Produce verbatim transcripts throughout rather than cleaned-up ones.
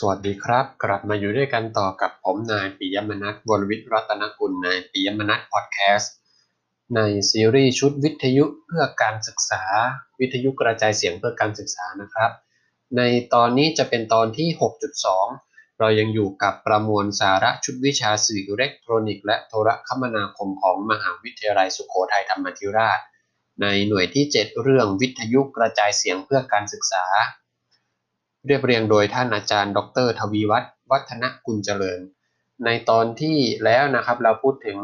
สวัสดีครับกลับมาอยู่ด้วยกันต่อกับผมนายปิยมนัสวรวิทย์รัตนกุลนายปิยมนัสพอดแคสต์ในซีรีส์ชุดวิทยุเพื่อการศึกษาวิทยุกระจายเสียงเพื่อการศึกษานะครับในตอนนี้จะเป็นตอนที่ หกจุดสอง เรายังอยู่กับประมวลสาระชุดวิชาสื่ออิเล็กทรอนิกส์และโทรคมนาคมของมหาวิทยาลัยสุโขทัยธรรมาธิราชในหน่วยที่ เจ็ด เรื่องวิทยุกระจายเสียงเพื่อการศึกษาเรียบเรียงโดยท่านอาจารย์ดร.ทวีวัฒน์วัฒนกุลเจริญในตอนที่แล้วนะครับเราพูดถึง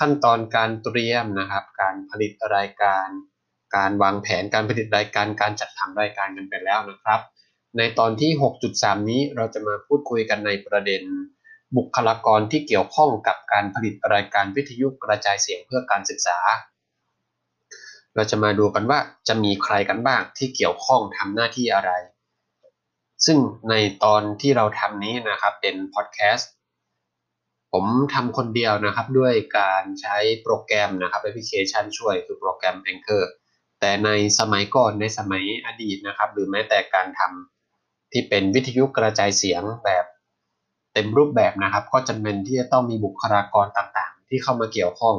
ขั้นตอนการเตรียมนะครับการผลิตรายการการวางแผนการผลิตรายการการจัดทำรายการกันไปแล้วนะครับในตอนที่ หกจุดสาม นี้เราจะมาพูดคุยกันในประเด็นบุคลากรที่เกี่ยวข้องกับการผลิตรายการวิทยุกระจายเสียงเพื่อการศึกษาเราจะมาดูกันว่าจะมีใครกันบ้างที่เกี่ยวข้องทำหน้าที่อะไรซึ่งในตอนที่เราทำนี้นะครับเป็นพอดแคสต์ผมทำคนเดียวนะครับด้วยการใช้โปรแกรมนะครับแอปพลิเคชันช่วยคือโปรแกรม Anchor แต่ในสมัยก่อนในสมัยอดีตนะครับหรือแม้แต่การทำที่เป็นวิทยุกระจายเสียงแบบเต็มรูปแบบนะครับก็จำเป็นที่จะต้องมีบุคลากรต่างๆที่เข้ามาเกี่ยวข้อง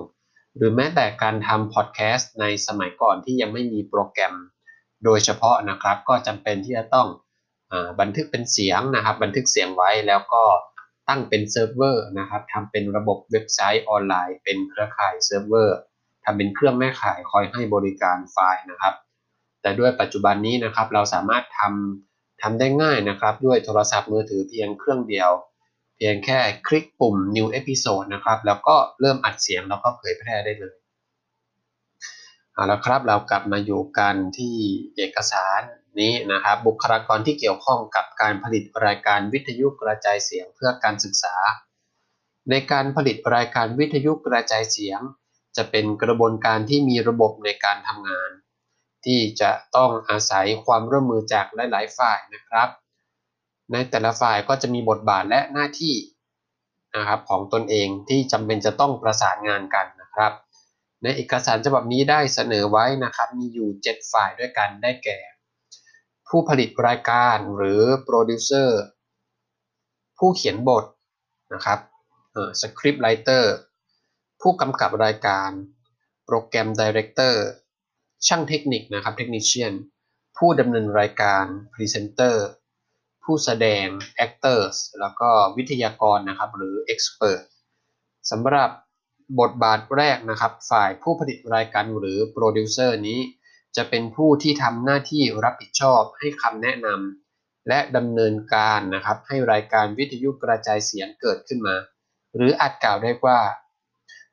หรือแม้แต่การทำพอดแคสต์ในสมัยก่อนที่ยังไม่มีโปรแกรมโดยเฉพาะนะครับก็จำเป็นที่จะต้องบันทึกเป็นเสียงนะครับบันทึกเสียงไว้แล้วก็ตั้งเป็นเซิร์ฟเวอร์นะครับทำเป็นระบบเว็บไซต์ออนไลน์เป็นเครือข่ายเซิร์ฟเวอร์ทำเป็นเครื่องแม่ข่ายคอยให้บริการไฟล์นะครับแต่ด้วยปัจจุบันนี้นะครับเราสามารถทำทำได้ง่ายนะครับด้วยโทรศัพท์มือถือเพียงเครื่องเดียวเพียงแค่คลิกปุ่ม New Episode นะครับแล้วก็เริ่มอัดเสียงแล้วก็เผยแพร่ได้เลยเอาละครับเรากลับมาอยู่กันที่เอกสารนี้นะครับบุคลากรที่เกี่ยวข้องกับการผลิตรายการวิทยุกระจายเสียงเพื่อการศึกษาในการผลิตรายการวิทยุกระจายเสียงจะเป็นกระบวนการที่มีระบบในการทำงานที่จะต้องอาศัยความร่วมมือจากหลายๆฝ่ายนะครับในแต่ละฝ่ายก็จะมีบทบาทและหน้าที่นะครับของตนเองที่จำเป็นจะต้องประสานงานกันนะครับในเอกสารฉบับนี้ได้เสนอไว้นะครับมีอยู่เจ็ดฝ่ายด้วยกันได้แก่ผู้ผลิตรายการหรือโปรดิวเซอร์ผู้เขียนบทนะครับเอ่อสคริปต์ไรเตอร์ผู้กำกับรายการโปรแกรมไดเรคเตอร์ช่างเทคนิคนะครับเทคนิชเชียนผู้ดำเนินรายการพรีเซนเตอร์ผู้แสดงแอคเตอร์สแล้วก็วิทยากรนะครับหรือเอ็กซ์เพิร์ทสำหรับบทบาทแรกนะครับฝ่ายผู้ผลิตรายการหรือโปรดิวเซอร์นี้จะเป็นผู้ที่ทำหน้าที่รับผิดชอบให้คำแนะนำและดำเนินการนะครับให้รายการวิทยุกระจายเสียงเกิดขึ้นมาหรืออาจกล่าวได้ว่า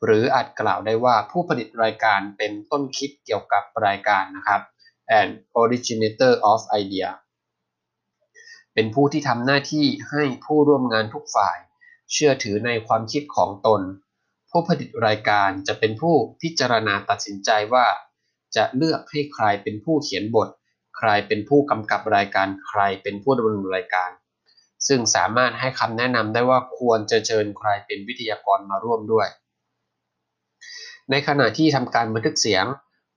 หรืออาจกล่าวได้ว่าผู้ผลิตรายการเป็นต้นคิดเกี่ยวกับรายการนะครับ and originator of idea เป็นผู้ที่ทำหน้าที่ให้ผู้ร่วมงานทุกฝ่ายเชื่อถือในความคิดของตนผู้ผลิตรายการจะเป็นผู้พิจารณาตัดสินใจว่าจะเลือกให้ใครเป็นผู้เขียนบทใครเป็นผู้กำกับรายการใครเป็นผู้ดำเนินรายการซึ่งสามารถให้คำแนะนำได้ว่าควรจะเชิญใครเป็นวิทยากรมาร่วมด้วยในขณะที่ทำการบันทึกเสียง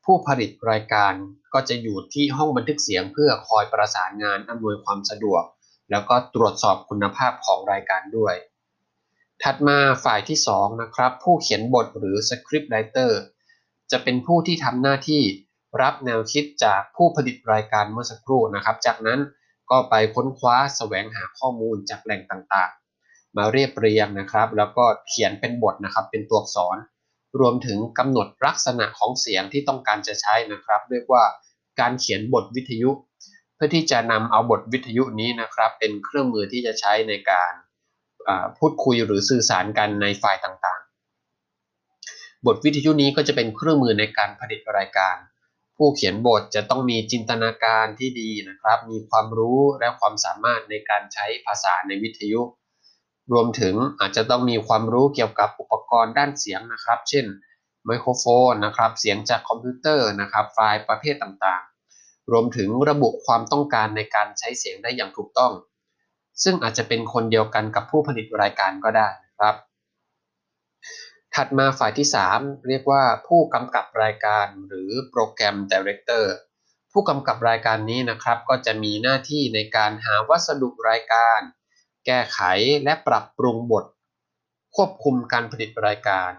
ผู้ผลิตรายการก็จะอยู่ที่ห้องบันทึกเสียงเพื่อคอยประสานงานอำนวยความสะดวกแล้วก็ตรวจสอบคุณภาพของรายการด้วยถัดมาฝ่ายที่สองนะครับผู้เขียนบทหรือสคริปต์ไรเตอร์จะเป็นผู้ที่ทำหน้าที่รับแนวคิดจากผู้ผลิตรายการเมื่อสักครู่นะครับจากนั้นก็ไปค้นคว้าแสวงหาข้อมูลจากแหล่งต่างๆมาเรียบเรียงนะครับแล้วก็เขียนเป็นบทนะครับเป็นตัวอักษรรวมถึงกำหนดลักษณะของเสียงที่ต้องการจะใช้นะครับเรียกว่าการเขียนบทวิทยุเพื่อที่จะนำเอาบทวิทยุนี้นะครับเป็นเครื่องมือที่จะใช้ในการพูดคุยหรือสื่อสารกันในฝ่ายต่างๆบทวิทยุนี้ก็จะเป็นเครื่องมือในการผลิตรายการผู้เขียนบทจะต้องมีจินตนาการที่ดีนะครับมีความรู้และความสามารถในการใช้ภาษาในวิทยุรวมถึงอาจจะต้องมีความรู้เกี่ยวกับอุปกรณ์ด้านเสียงนะครับเช่นไมโครโฟนนะครับเสียงจากคอมพิวเตอร์นะครับไฟล์ประเภทต่างๆรวมถึงระบุความต้องการในการใช้เสียงได้อย่างถูกต้องซึ่งอาจจะเป็นคนเดียวกันกับผู้ผลิตรายการก็ได้นะครับถัดมาฝ่ายที่สามเรียกว่าผู้กำกับรายการหรือโปรแกรมไดเรคเตอร์ผู้กำกับรายการนี้นะครับก็จะมีหน้าที่ในการหาวัสดุรายการ แก้ไขและปรับปรุงบทควบคุมการผลิตรายการ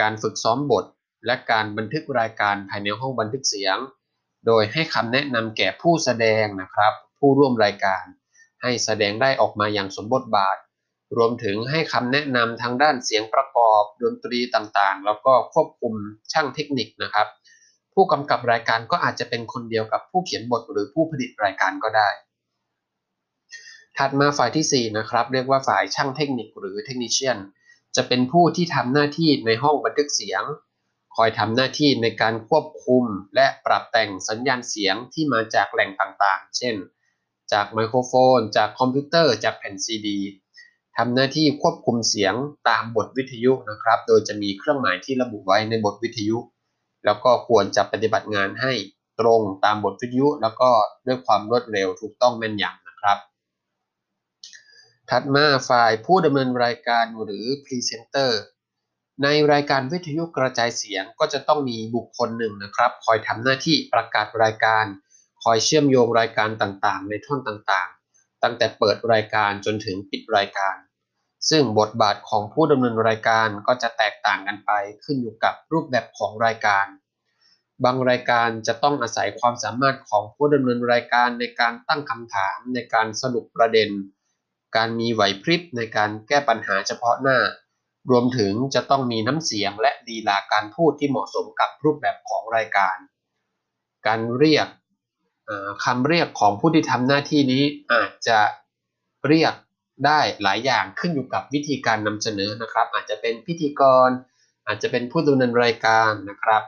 การฝึกซ้อมบทและการบันทึกรายการภายในห้องบันทึกเสียงโดยให้คำแนะนำแก่ผู้แสดงนะครับผู้ร่วมรายการให้แสดงได้ออกมาอย่างสมบทบาทรวมถึงให้คำแนะนำทางด้านเสียงประกอบดนตรีต่างๆแล้วก็ควบคุมช่างเทคนิคนะครับผู้กำกับรายการก็อาจจะเป็นคนเดียวกับผู้เขียนบทหรือผู้ผลิตรายการก็ได้ถัดมาฝ่ายที่สี่นะครับเรียกว่าฝ่ายช่างเทคนิคหรือเทคนิเชียนจะเป็นผู้ที่ทำหน้าที่ในห้องบันทึกเสียงคอยทำหน้าที่ในการควบคุมและปรับแต่งสัญญาณเสียงที่มาจากแหล่งต่างๆเช่นจากไมโครโฟนจากคอมพิวเตอร์จากแผ่นซีดีทำหน้าที่ควบคุมเสียงตามบทวิทยุนะครับโดยจะมีเครื่องหมายที่ระบุไว้ในบทวิทยุแล้วก็ควรจะปฏิบัติงานให้ตรงตามบทวิทยุแล้วก็ด้วยความรวดเร็วถูกต้องแม่นยำนะครับถัดมาฝ่ายผู้ดำเนินรายการหรือพรีเซนเตอร์ในรายการวิทยุกระจายเสียงก็จะต้องมีบุคคลหนึ่งนะครับคอยทำหน้าที่ประกาศรายการคอยเชื่อมโยงรายการต่างๆในท่อนต่างๆตั้งแต่เปิดรายการจนถึงปิดรายการซึ่งบทบาทของผู้ดำเนินรายการก็จะแตกต่างกันไปขึ้นอยู่กับรูปแบบของรายการบางรายการจะต้องอาศัยความสามารถของผู้ดำเนินรายการในการตั้งคำถามในการสรุปประเด็นการมีไหวพริบในการแก้ปัญหาเฉพาะหน้ารวมถึงจะต้องมีน้ำเสียงและลีลาการพูดที่เหมาะสมกับรูปแบบของรายการการเรียกคำเรียกของผู้ที่ทำหน้าที่นี้อาจจะเรียกได้หลายอย่างขึ้นอยู่กับวิธีการนำเสนอนะครับอาจจะเป็นพิธีกรอาจจะเป็นผู้ดำเนินรายการนะครับ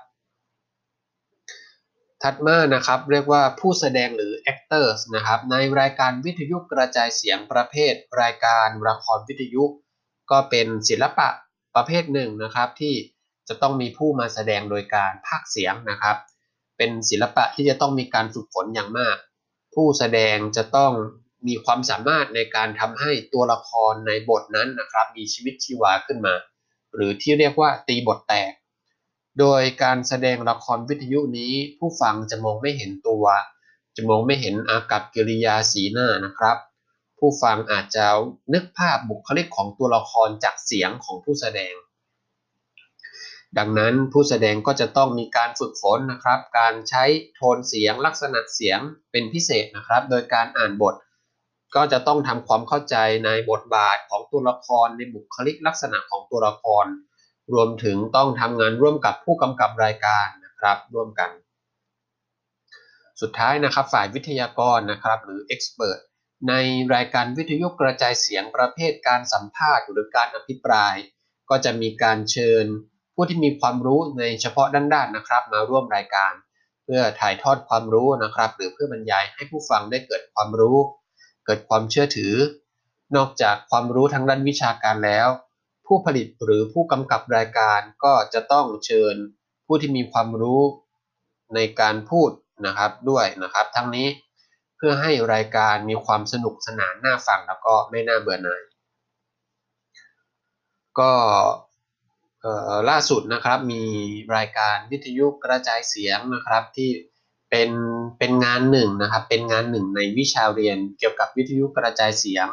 ถัดมานะครับเรียกว่าผู้แสดงหรือ actors นะครับในรายการวิทยุกระจายเสียงประเภทรายการละครวิทยุก็เป็นศิลปะประเภทหนึ่งนะครับที่จะต้องมีผู้มาแสดงโดยการพากย์เสียงนะครับเป็นศิลปะที่จะต้องมีการฝึกฝนอย่างมากผู้แสดงจะต้องมีความสามารถในการทำให้ตัวละครในบทนั้นนะครับมีชีวิตชีวาขึ้นมาหรือที่เรียกว่าตีบทแตกโดยการแสดงละครวิทยุนี้ผู้ฟังจะมองไม่เห็นตัวจะมองไม่เห็นอากัปกิริยาสีหน้านะครับผู้ฟังอาจจะนึกภาพบุคลิกของตัวละครจากเสียงของผู้แสดงดังนั้นผู้แสดงก็จะต้องมีการฝึกฝนนะครับการใช้โทนเสียงลักษณะเสียงเป็นพิเศษนะครับโดยการอ่านบทก็จะต้องทำความเข้าใจในบทบาทของตัวละครในบุคลิกลักษณะของตัวละครรวมถึงต้องทำงานร่วมกับผู้กำกับรายการนะครับร่วมกันสุดท้ายนะครับฝ่ายวิทยากรนะครับหรือ expert ในรายการวิทยุกระจายเสียงประเภทการสัมภาษณ์หรือการอภิปรายก็จะมีการเชิญผู้ที่มีความรู้ในเฉพาะด้านๆนะครับมาร่วมรายการเพื่อถ่ายทอดความรู้นะครับหรือเพื่อบรรยายให้ผู้ฟังได้เกิดความรู้เกิดความเชื่อถือนอกจากความรู้ทางด้านวิชาการแล้วผู้ผลิตหรือผู้กำกับรายการก็จะต้องเชิญผู้ที่มีความรู้ในการพูดนะครับด้วยนะครับทั้งนี้เพื่อให้รายการมีความสนุกสนานน่าฟังแล้วก็ไม่น่าเบื่อหน่ายก็ล่าสุดนะครับมีรายการวิทยุกระจายเสียงนะครับที่เป็นเป็นงานหนึ่งนะครับเป็นงานหนึ่งในวิชาเรียนเกี่ยวกับวิทยุกระจายเสียง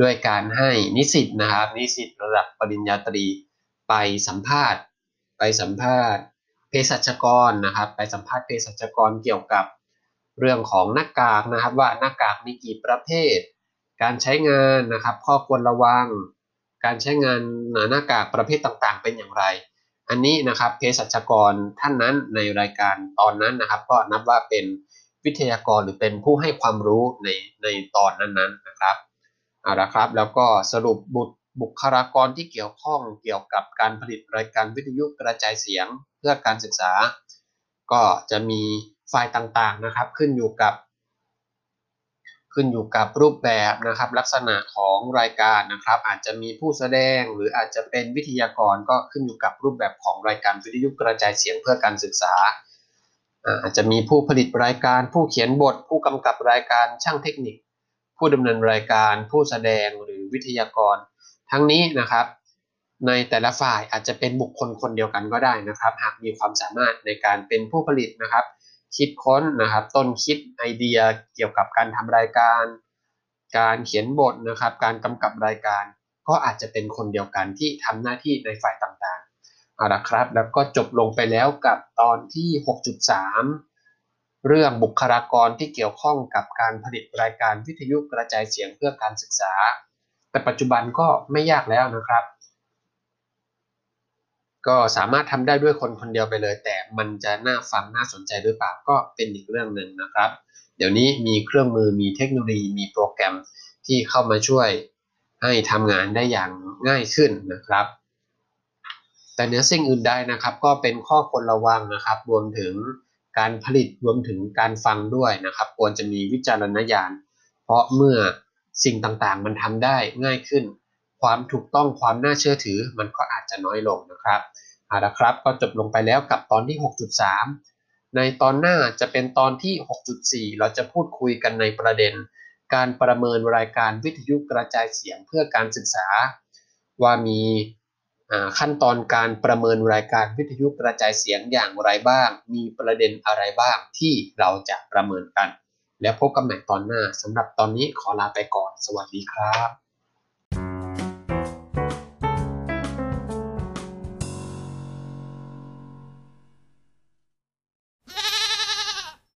ด้วยการให้นิสิตนะครับนิสิตระดับปริญญาตรีไปสัมภาษณ์ไปสัมภาษณ์เภสัชกรนะครับไปสัมภาษณ์เภสัชกรเกี่ยวกับเรื่องของหน้ากากนะครับว่าหน้ากากมีกี่ประเภทการใช้งานนะครับข้อควรระวังการใช้งานหน้ากากประเภทต่างๆเป็นอย่างไรอันนี้นะครับเภสัชกรท่านนั้นในรายการตอนนั้นนะครับก็นับว่าเป็นวิทยากรหรือเป็นผู้ให้ความรู้ในในตอนนั้นๆนะครับเอาละครับแล้วก็สรุปบุคลากรที่เกี่ยวข้องเกี่ยวกับการผลิตรายการวิทยุกระจายเสียงเพื่อการศึกษาก็จะมีฝ่ายต่างๆนะครับขึ้นอยู่กับขึ้นอยู่กับรูปแบบนะครับลักษณะของรายการนะครับอาจจะมีผู้แสดงหรืออาจจะเป็นวิทยากรก็ขึ้นอยู่กับรูปแบบของรายการวิทยุกระจายเสียงเพื่อการศึกษาอาจจะมีผู้ผลิตรายการผู้เขียนบทผู้กำกับรายการช่างเทคนิคผู้ดำเนินรายการผู้แสดงหรือวิทยากรทั้งนี้นะครับในแต่ละฝ่ายอาจจะเป็นบุคคลคนเดียวกันก็ได้นะครับหากมีความสามารถในการเป็นผู้ผลิตนะครับคิดค้นนะครับต้นคิดไอเดียเกี่ยวกับการทำรายการ การเขียนบทนะครับการกำกับรายการก็อาจจะเป็นคนเดียวกันที่ทำหน้าที่ในฝ่ายต่างๆเอาละครับแล้วก็จบลงไปแล้วกับตอนที่ หกจุดสาม เรื่องบุคลากรที่เกี่ยวข้องกับการผลิตรายการวิทยุกระจายเสียงเพื่อการศึกษาแต่ปัจจุบันก็ไม่ยากแล้วนะครับก็สามารถทำได้ด้วยคนคนเดียวไปเลยแต่มันจะน่าฟังน่าสนใจหรือเปล่าก็เป็นอีกเรื่องนึงนะครับเดี๋ยวนี้มีเครื่องมือมีเทคโนโลยีมีโปรแกรมที่เข้ามาช่วยให้ทำงานได้อย่างง่ายขึ้นนะครับแต่เหนือสิ่งอื่นใดนะครับก็เป็นข้อควรระวังนะครับรวมถึงการผลิตรวมถึงการฟังด้วยนะครับควรจะมีวิจารณญาณเพราะเมื่อสิ่งต่างๆมันทำได้ง่ายขึ้นความถูกต้องความน่าเชื่อถือมันก็อาจจะน้อยลงนะครับเอาละครับก็จบลงไปแล้วกับตอนที่ หกจุดสาม ในตอนหน้าจะเป็นตอนที่ หกจุดสี่ เราจะพูดคุยกันในประเด็นการประเมินรายการวิทยุกระจายเสียงเพื่อการศึกษาว่ามีขั้นตอนการประเมินรายการวิทยุกระจายเสียงอย่างไรบ้างมีประเด็นอะไรบ้างที่เราจะประเมินกันแล้วพบกันใหม่ตอนหน้าสำหรับตอนนี้ขอลาไปก่อนสวัสดีครับ